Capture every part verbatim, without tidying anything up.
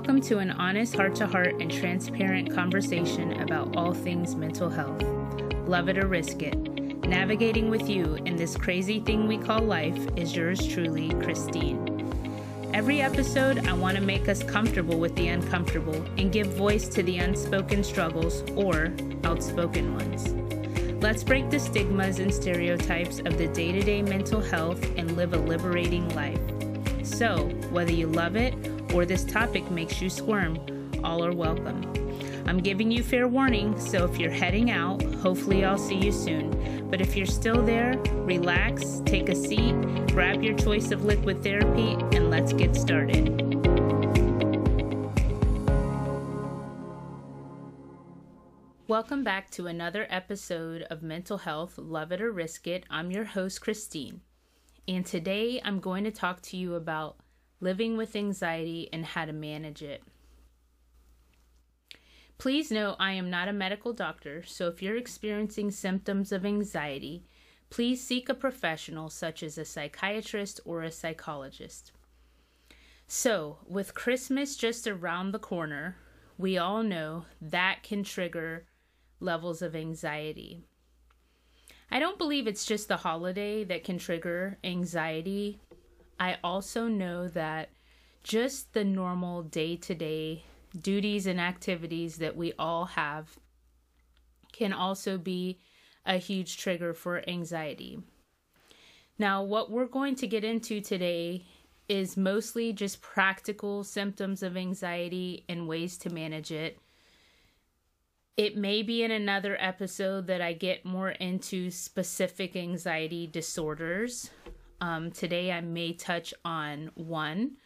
Welcome to an honest heart-to-heart and transparent conversation about all things mental health. Love it or risk it. Navigating with you in this crazy thing we call life is yours truly, Christine. Every episode, I want to make us comfortable with the uncomfortable and give voice to the unspoken struggles or outspoken ones. Let's break the stigmas and stereotypes of the day-to-day mental health and live a liberating life. So, whether you love it or this topic makes you squirm, all are welcome. I'm giving you fair warning, so if you're heading out, hopefully I'll see you soon. But if you're still there, relax, take a seat, grab your choice of liquid therapy, and let's get started. Welcome back to another episode of Mental Health, Love It or Risk It. I'm your host, Christine. And today I'm going to talk to you about living with anxiety and how to manage it. Please note, I am not a medical doctor, so if you're experiencing symptoms of anxiety, please seek a professional such as a psychiatrist or a psychologist. So, with Christmas just around the corner, we all know that can trigger levels of anxiety. I don't believe it's just the holiday that can trigger anxiety. I also know that just the normal day-to-day duties and activities that we all have can also be a huge trigger for anxiety. Now, what we're going to get into today is mostly just practical symptoms of anxiety and ways to manage it. It may be in another episode that I get more into specific anxiety disorders. Um, today I may touch on one,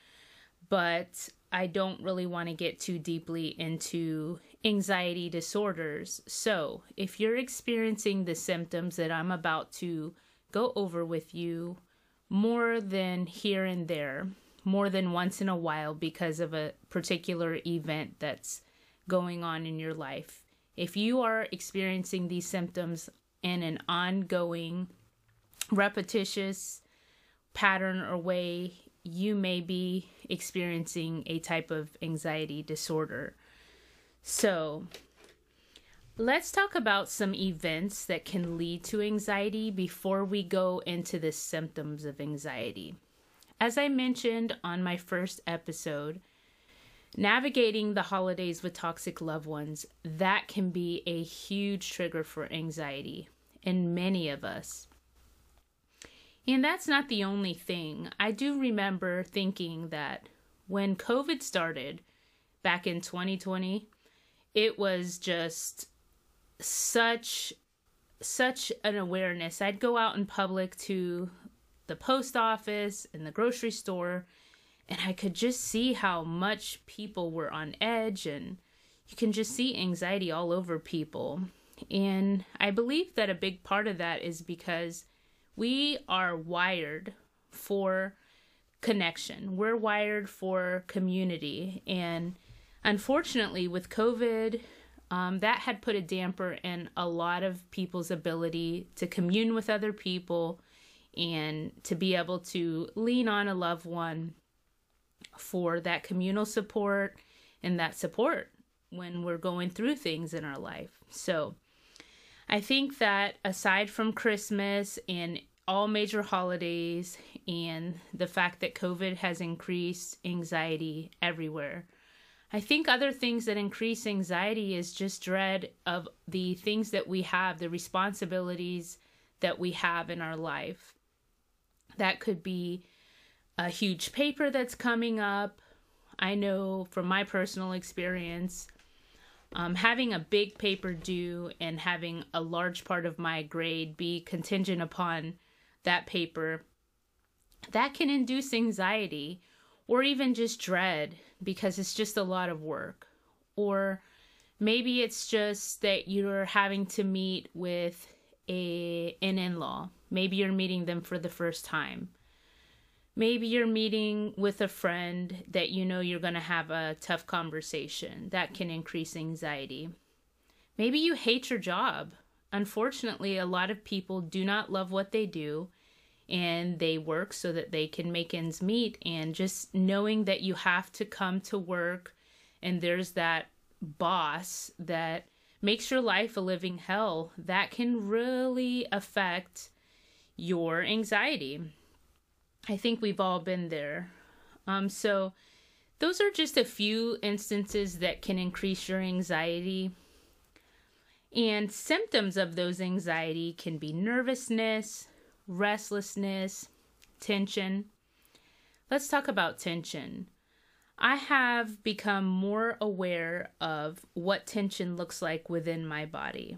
but I don't really want to get too deeply into anxiety disorders. So if you're experiencing the symptoms that I'm about to go over with you more than here and there, more than once in a while because of a particular event that's going on in your life, if you are experiencing these symptoms in an ongoing, repetitious pattern or way, you may be experiencing a type of anxiety disorder. So let's talk about some events that can lead to anxiety before we go into the symptoms of anxiety. As I mentioned on my first episode, navigating the holidays with toxic loved ones, that can be a huge trigger for anxiety in many of us. And that's not the only thing. I do remember thinking that when COVID started back in twenty twenty, it was just such, such an awareness. I'd go out in public to the post office and the grocery store, and I could just see how much people were on edge, and you can just see anxiety all over people. And I believe that a big part of that is because we are wired for connection. We're wired for community. And unfortunately, with COVID, um, that had put a damper in a lot of people's ability to commune with other people and to be able to lean on a loved one for that communal support and that support when we're going through things in our life. So I think that aside from Christmas and all major holidays and the fact that COVID has increased anxiety everywhere, I think other things that increase anxiety is just dread of the things that we have, the responsibilities that we have in our life. That could be a huge paper that's coming up. I know from my personal experience, Um, having a big paper due and having a large part of my grade be contingent upon that paper, that can induce anxiety or even just dread because it's just a lot of work. Or maybe it's just that you're having to meet with a, an in-law. Maybe you're meeting them for the first time. Maybe you're meeting with a friend that you know you're going to have a tough conversation. That can increase anxiety. Maybe you hate your job. Unfortunately, a lot of people do not love what they do, and they work so that they can make ends meet. And just knowing that you have to come to work and there's that boss that makes your life a living hell, that can really affect your anxiety. I think we've all been there. Um, so those are just a few instances that can increase your anxiety. And symptoms of those anxiety can be nervousness, restlessness, tension. Let's talk about tension. I have become more aware of what tension looks like within my body.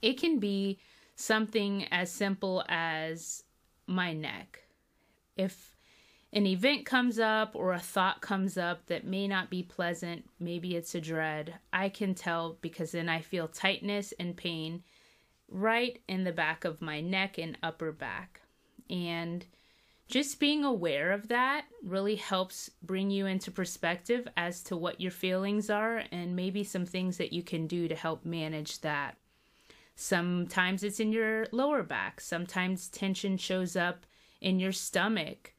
It can be something as simple as my neck. If an event comes up or a thought comes up that may not be pleasant, maybe it's a dread, I can tell because then I feel tightness and pain right in the back of my neck and upper back. And just being aware of that really helps bring you into perspective as to what your feelings are and maybe some things that you can do to help manage that. Sometimes it's in your lower back. Sometimes tension shows up in your stomach.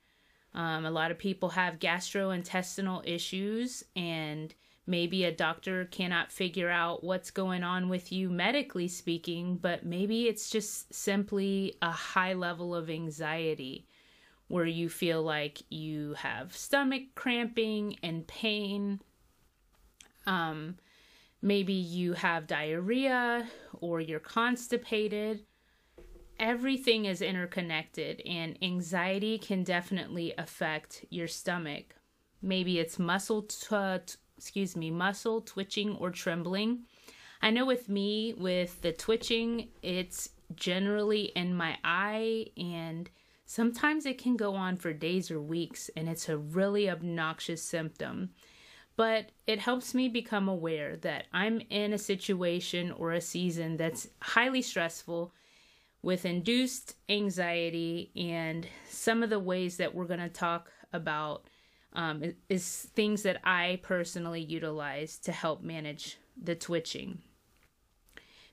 Um, a lot of people have gastrointestinal issues, and maybe a doctor cannot figure out what's going on with you medically speaking, but maybe it's just simply a high level of anxiety, where you feel like you have stomach cramping and pain. Um, maybe you have diarrhea or you're constipated. Everything is interconnected, and anxiety can definitely affect your stomach. Maybe it's muscle, t- t- excuse me, muscle twitching or trembling. I know with me, with the twitching, it's generally in my eye, and sometimes it can go on for days or weeks, and it's a really obnoxious symptom. But it helps me become aware that I'm in a situation or a season that's highly stressful with induced anxiety, and some of the ways that we're going to talk about um, is things that I personally utilize to help manage the twitching.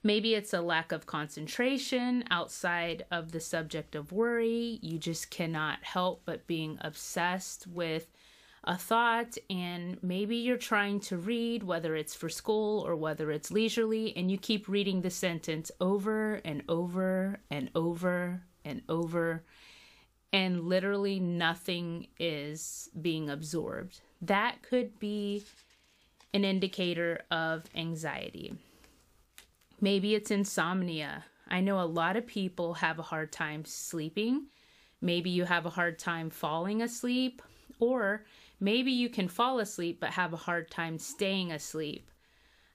Maybe it's a lack of concentration outside of the subject of worry. You just cannot help but being obsessed with a thought, and maybe you're trying to read, whether it's for school or whether it's leisurely, and you keep reading the sentence over and over and over and over, and literally nothing is being absorbed. That could be an indicator of anxiety. Maybe it's insomnia. I know a lot of people have a hard time sleeping. Maybe you have a hard time falling asleep, or maybe you can fall asleep but have a hard time staying asleep.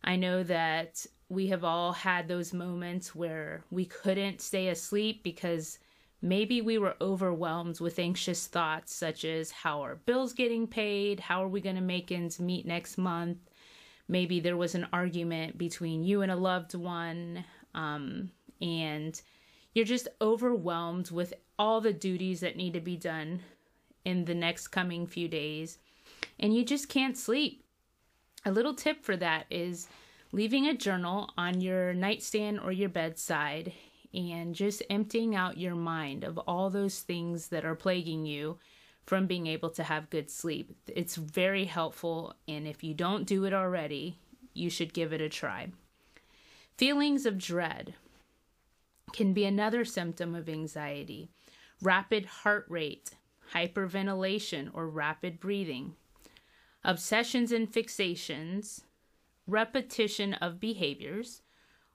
I know that we have all had those moments where we couldn't stay asleep because maybe we were overwhelmed with anxious thoughts such as, how are bills getting paid? How are we going to make ends meet next month? Maybe there was an argument between you and a loved one, um, and you're just overwhelmed with all the duties that need to be done in the next coming few days, and you just can't sleep. A little tip for that is leaving a journal on your nightstand or your bedside and just emptying out your mind of all those things that are plaguing you from being able to have good sleep. It's very helpful, and if you don't do it already, you should give it a try. Feelings of dread can be another symptom of anxiety. Rapid heart rate, hyperventilation or rapid breathing, obsessions and fixations, repetition of behaviors,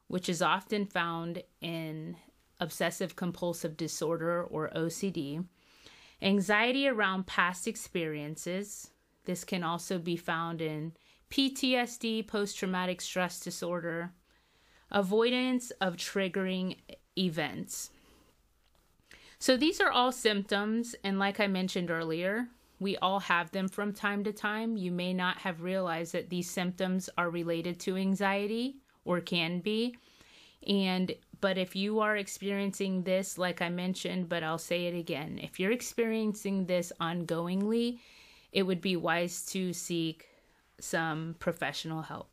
which is often found in obsessive compulsive disorder or O C D, anxiety around past experiences. This can also be found in P T S D, post-traumatic stress disorder, avoidance of triggering events. So these are all symptoms, and like I mentioned earlier, we all have them from time to time. You may not have realized that these symptoms are related to anxiety, or can be, and But if you are experiencing this, like I mentioned, but I'll say it again, if you're experiencing this ongoingly, it would be wise to seek some professional help.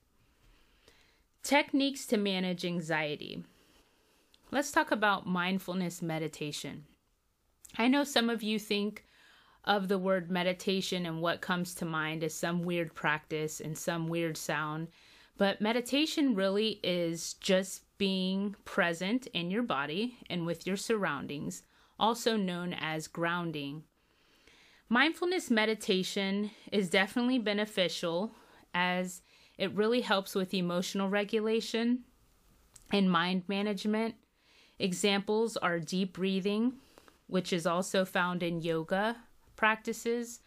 Techniques to manage anxiety. Let's talk about mindfulness meditation. I know some of you think of the word meditation, and what comes to mind is some weird practice and some weird sound. But meditation really is just being present in your body and with your surroundings, also known as grounding. Mindfulness meditation is definitely beneficial as it really helps with emotional regulation and mind management. Examples are deep breathing, which is also found in yoga practices.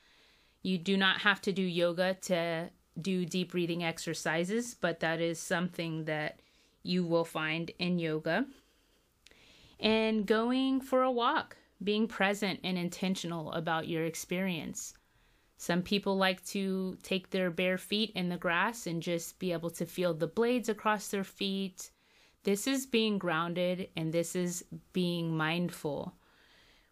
You do not have to do yoga to do deep breathing exercises, but that is something that you will find in yoga. And going for a walk, being present and intentional about your experience. Some people like to take their bare feet in the grass and just be able to feel the blades across their feet. This is being grounded, and this is being mindful.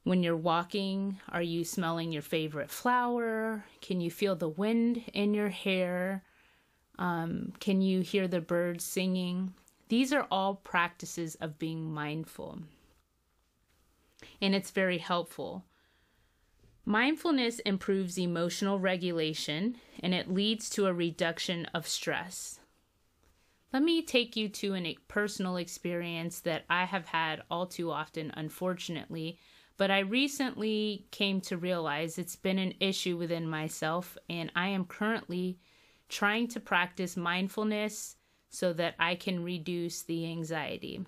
When you're walking, are you smelling your favorite flower? Can you feel the wind in your hair? Um, can you hear the birds singing? These are all practices of being mindful, and it's very helpful. Mindfulness improves emotional regulation, and it leads to a reduction of stress. Let me take you to a personal experience that I have had all too often, unfortunately, but I recently came to realize it's been an issue within myself, and I am currently trying to practice mindfulness so that I can reduce the anxiety.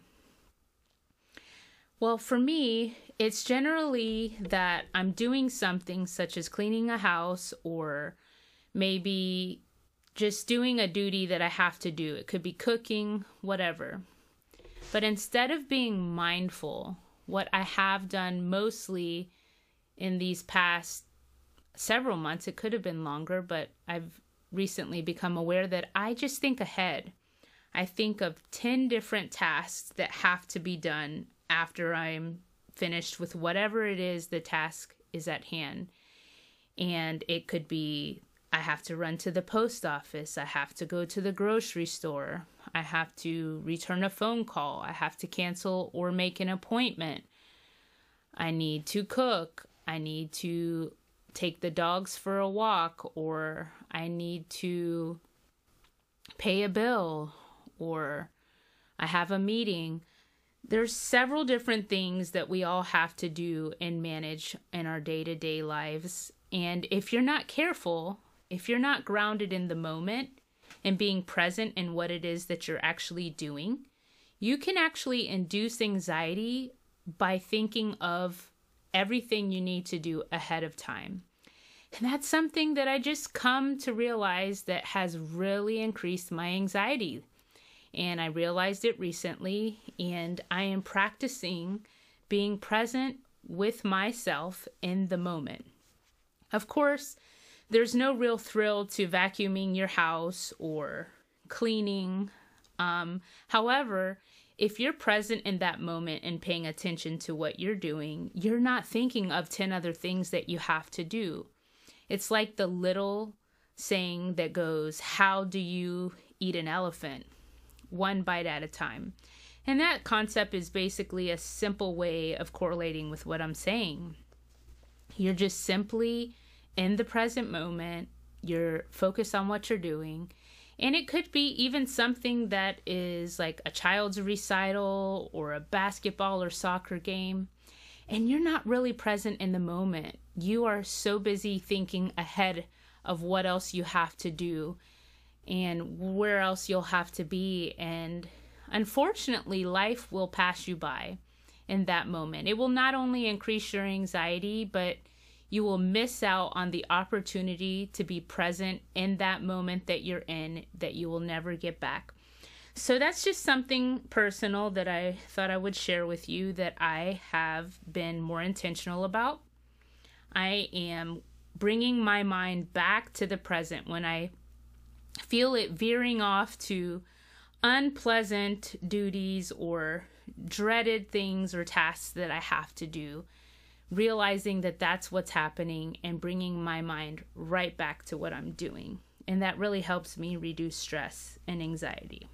Well, for me, it's generally that I'm doing something such as cleaning a house, or maybe just doing a duty that I have to do. It could be cooking, whatever. But instead of being mindful, what I have done mostly in these past several months, it could have been longer, but I've recently become aware that I just think ahead. I think of ten different tasks that have to be done after I'm finished with whatever it is the task is at hand. And it could be, I have to run to the post office. I have to go to the grocery store. I have to return a phone call. I have to cancel or make an appointment. I need to cook. I need to take the dogs for a walk, or I need to pay a bill, or I have a meeting. There's several different things that we all have to do and manage in our day-to-day lives. And if you're not careful, if you're not grounded in the moment and being present in what it is that you're actually doing, you can actually induce anxiety by thinking of everything you need to do ahead of time. And that's something that I just come to realize that has really increased my anxiety. And I realized it recently, and I am practicing being present with myself in the moment. Of course, there's no real thrill to vacuuming your house or cleaning. Um, however, if you're present in that moment and paying attention to what you're doing, you're not thinking of ten other things that you have to do. It's like the little saying that goes, "How do you eat an elephant? One bite at a time." And that concept is basically a simple way of correlating with what I'm saying. You're just simply in the present moment, you're focused on what you're doing. And it could be even something that is like a child's recital or a basketball or soccer game. And you're not really present in the moment. You are so busy thinking ahead of what else you have to do and where else you'll have to be. And unfortunately, life will pass you by in that moment. It will not only increase your anxiety, but you will miss out on the opportunity to be present in that moment that you're in, that you will never get back. So that's just something personal that I thought I would share with you that I have been more intentional about. I am bringing my mind back to the present when I feel it veering off to unpleasant duties or dreaded things or tasks that I have to do. Realizing that that's what's happening and bringing my mind right back to what I'm doing. And that really helps me reduce stress and anxiety.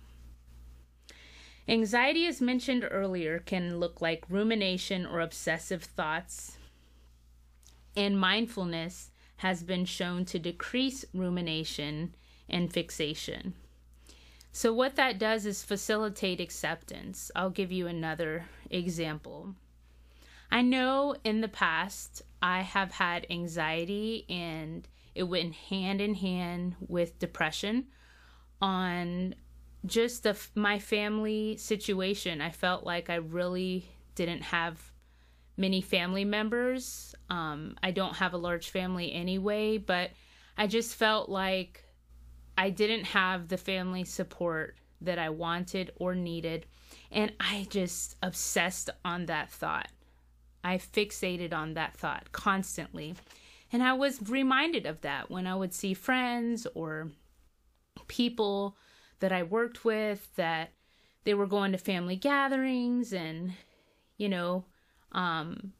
Anxiety, as mentioned earlier, can look like rumination or obsessive thoughts. and mindfulness has been shown to decrease rumination and fixation. So what that does is facilitate acceptance. I'll give you another example. I know in the past I have had anxiety, and it went hand in hand with depression on just the, my family situation. I felt like I really didn't have many family members. Um, I don't have a large family anyway, but I just felt like I didn't have the family support that I wanted or needed. And I just obsessed on that thought. I fixated on that thought constantly. And I was reminded of that when I would see friends or people that I worked with, that they were going to family gatherings and, you know, um,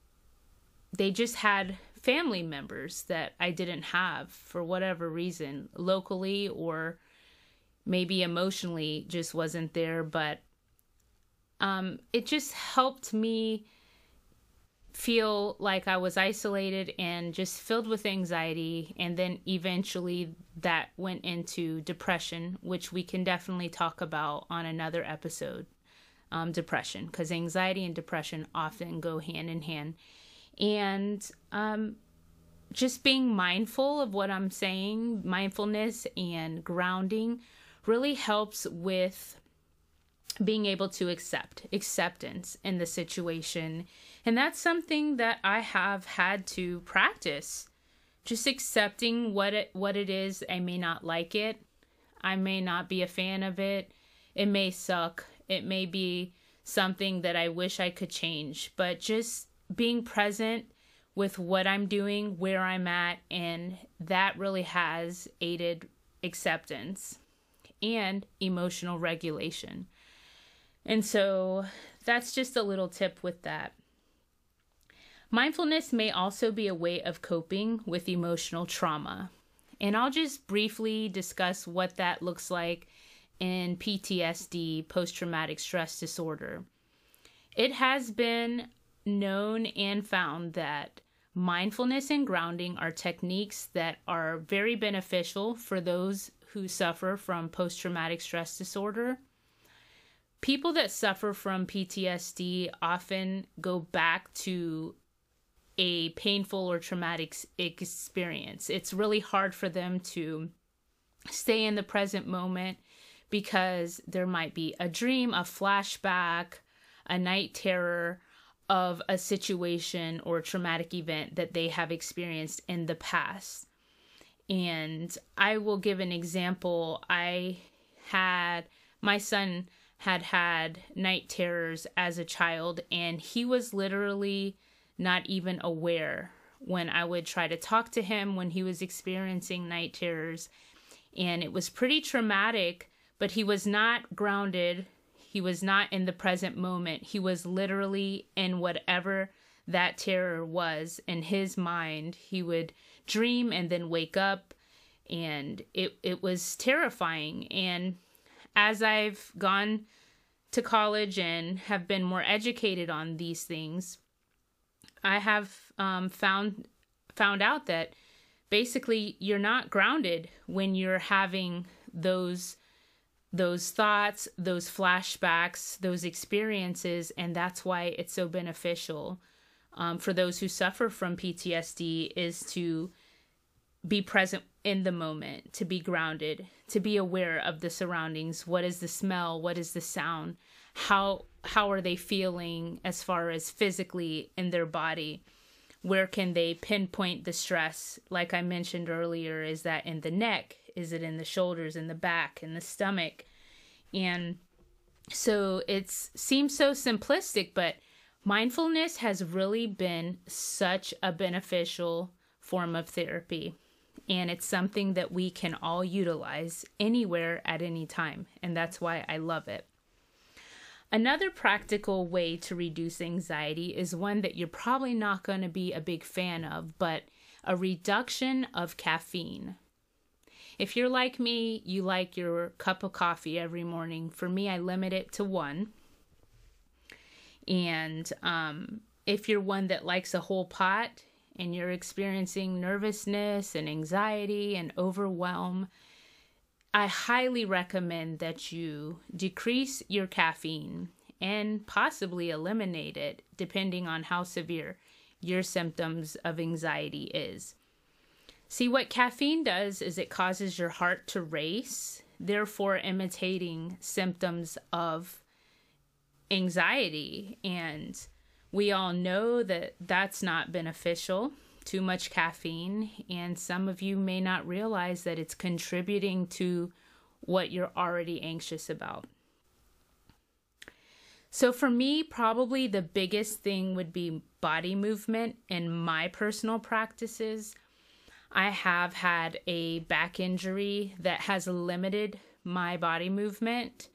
they just had family members that I didn't have for whatever reason, locally or maybe emotionally just wasn't there. But um, it just helped me feel like I was isolated and just filled with anxiety. And then eventually that went into depression, which we can definitely talk about on another episode, um, depression, because anxiety and depression often go hand in hand. And um, just being mindful of what I'm saying, mindfulness and grounding really helps with being able to accept acceptance in the situation. And that's something that I have had to practice, just accepting what it, what it is. I may not like it. I may not be a fan of it. It may suck. It may be something that I wish I could change, but just being present with what I'm doing, where I'm at, and that really has aided acceptance and emotional regulation. And so that's just a little tip with that. Mindfulness may also be a way of coping with emotional trauma. And I'll just briefly discuss what that looks like in P T S D, post-traumatic stress disorder. It has been known and found that mindfulness and grounding are techniques that are very beneficial for those who suffer from post-traumatic stress disorder. People that suffer from P T S D often go back to a painful or traumatic experience. It's really hard for them to stay in the present moment because there might be a dream, a flashback, a night terror of a situation or traumatic event that they have experienced in the past. And I will give an example. I had, my son had had night terrors as a child, and he was literally not even aware when I would try to talk to him when he was experiencing night terrors. And it was pretty traumatic, but he was not grounded. He was not in the present moment. He was literally in whatever that terror was in his mind. He would dream and then wake up, and it, it was terrifying. And as I've gone to college and have been more educated on these things, I have um, found found out that basically you're not grounded when you're having those those thoughts, those flashbacks, those experiences, and that's why it's so beneficial um, for those who suffer from P T S D is to be present in the moment, to be grounded, to be aware of the surroundings. What is the smell? What is the sound? How how are they feeling as far as physically in their body? Where can they pinpoint the stress? Like I mentioned earlier, is that in the neck? Is it in the shoulders, in the back, in the stomach? And so it seems so simplistic, but mindfulness has really been such a beneficial form of therapy. And it's something that we can all utilize anywhere at any time. And that's why I love it. Another practical way to reduce anxiety is one that you're probably not going to be a big fan of, but a reduction of caffeine. If you're like me, you like your cup of coffee every morning. For me, I limit it to one. And um, if you're one that likes a whole pot, and you're experiencing nervousness and anxiety and overwhelm, I highly recommend that you decrease your caffeine and possibly eliminate it depending on how severe your symptoms of anxiety is. See, what caffeine does is it causes your heart to race, therefore imitating symptoms of anxiety. And we all know that that's not beneficial, too much caffeine. And some of you may not realize that it's contributing to what you're already anxious about. So for me, probably the biggest thing would be body movement in my personal practices. I have had a back injury that has limited my body movement,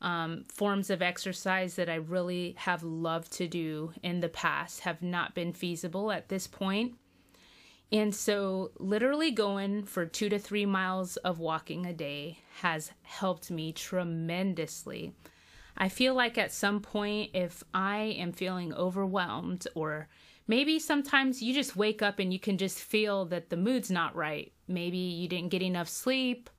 um, forms of exercise that I really have loved to do in the past have not been feasible at this point. And so literally going for two to three miles of walking a day has helped me tremendously. I feel like at some point, if I am feeling overwhelmed, or maybe sometimes you just wake up and you can just feel that the mood's not right. Maybe you didn't get enough sleep.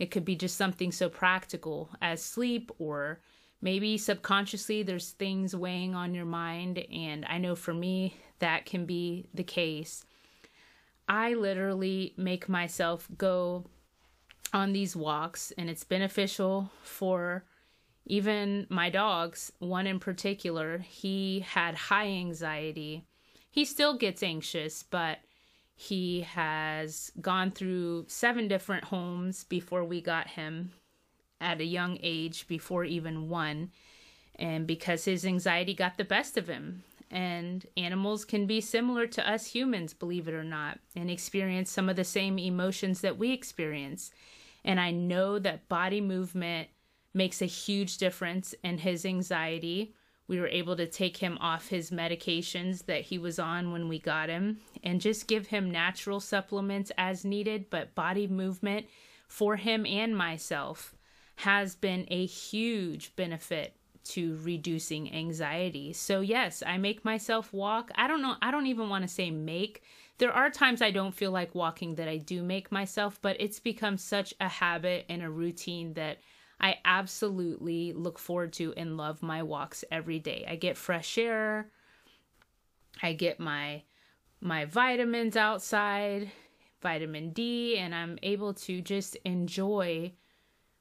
It could be just something so practical as sleep, or maybe subconsciously there's things weighing on your mind. And I know for me, that can be the case. I literally make myself go on these walks, and it's beneficial for even my dogs. One in particular, he had high anxiety. He still gets anxious, but he has gone through seven different homes before we got him at a young age, before even one, and because his anxiety got the best of him. And animals can be similar to us humans, believe it or not, and experience some of the same emotions that we experience. And I know that body movement makes a huge difference in his anxiety. We were able to take him off his medications that he was on when we got him and just give him natural supplements as needed. But body movement for him and myself has been a huge benefit to reducing anxiety. So yes, I make myself walk. I don't know. I don't even want to say make. There are times I don't feel like walking that I do make myself, but it's become such a habit and a routine that I absolutely look forward to and love my walks every day. I get fresh air. I get my my vitamins outside, vitamin D, and I'm able to just enjoy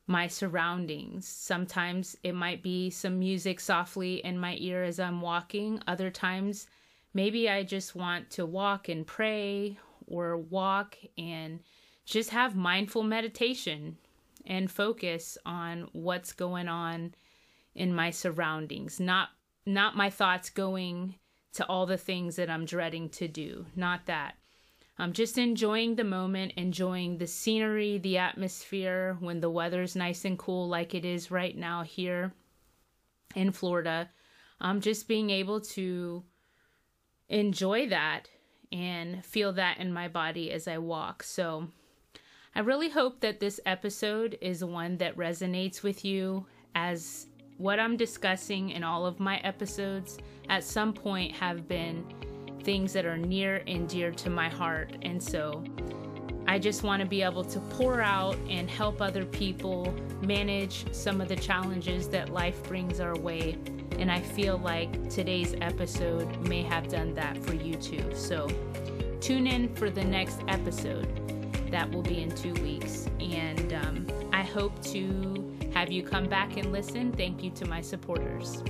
my surroundings. Sometimes it might be some music softly in my ear as I'm walking. Other times, maybe I just want to walk and pray, or walk and just have mindful meditation and focus on what's going on in my surroundings. Not not my thoughts going to all the things that I'm dreading to do. Not that. I'm just enjoying the moment, enjoying the scenery, the atmosphere, when the weather's nice and cool like it is right now here in Florida. I'm just being able to enjoy that and feel that in my body as I walk. So I really hope that this episode is one that resonates with you, as what I'm discussing in all of my episodes at some point have been things that are near and dear to my heart. And so I just want to be able to pour out and help other people manage some of the challenges that life brings our way. And I feel like today's episode may have done that for you too. So tune in for the next episode. That will be in two weeks. And um, I hope to have you come back and listen. Thank you to my supporters.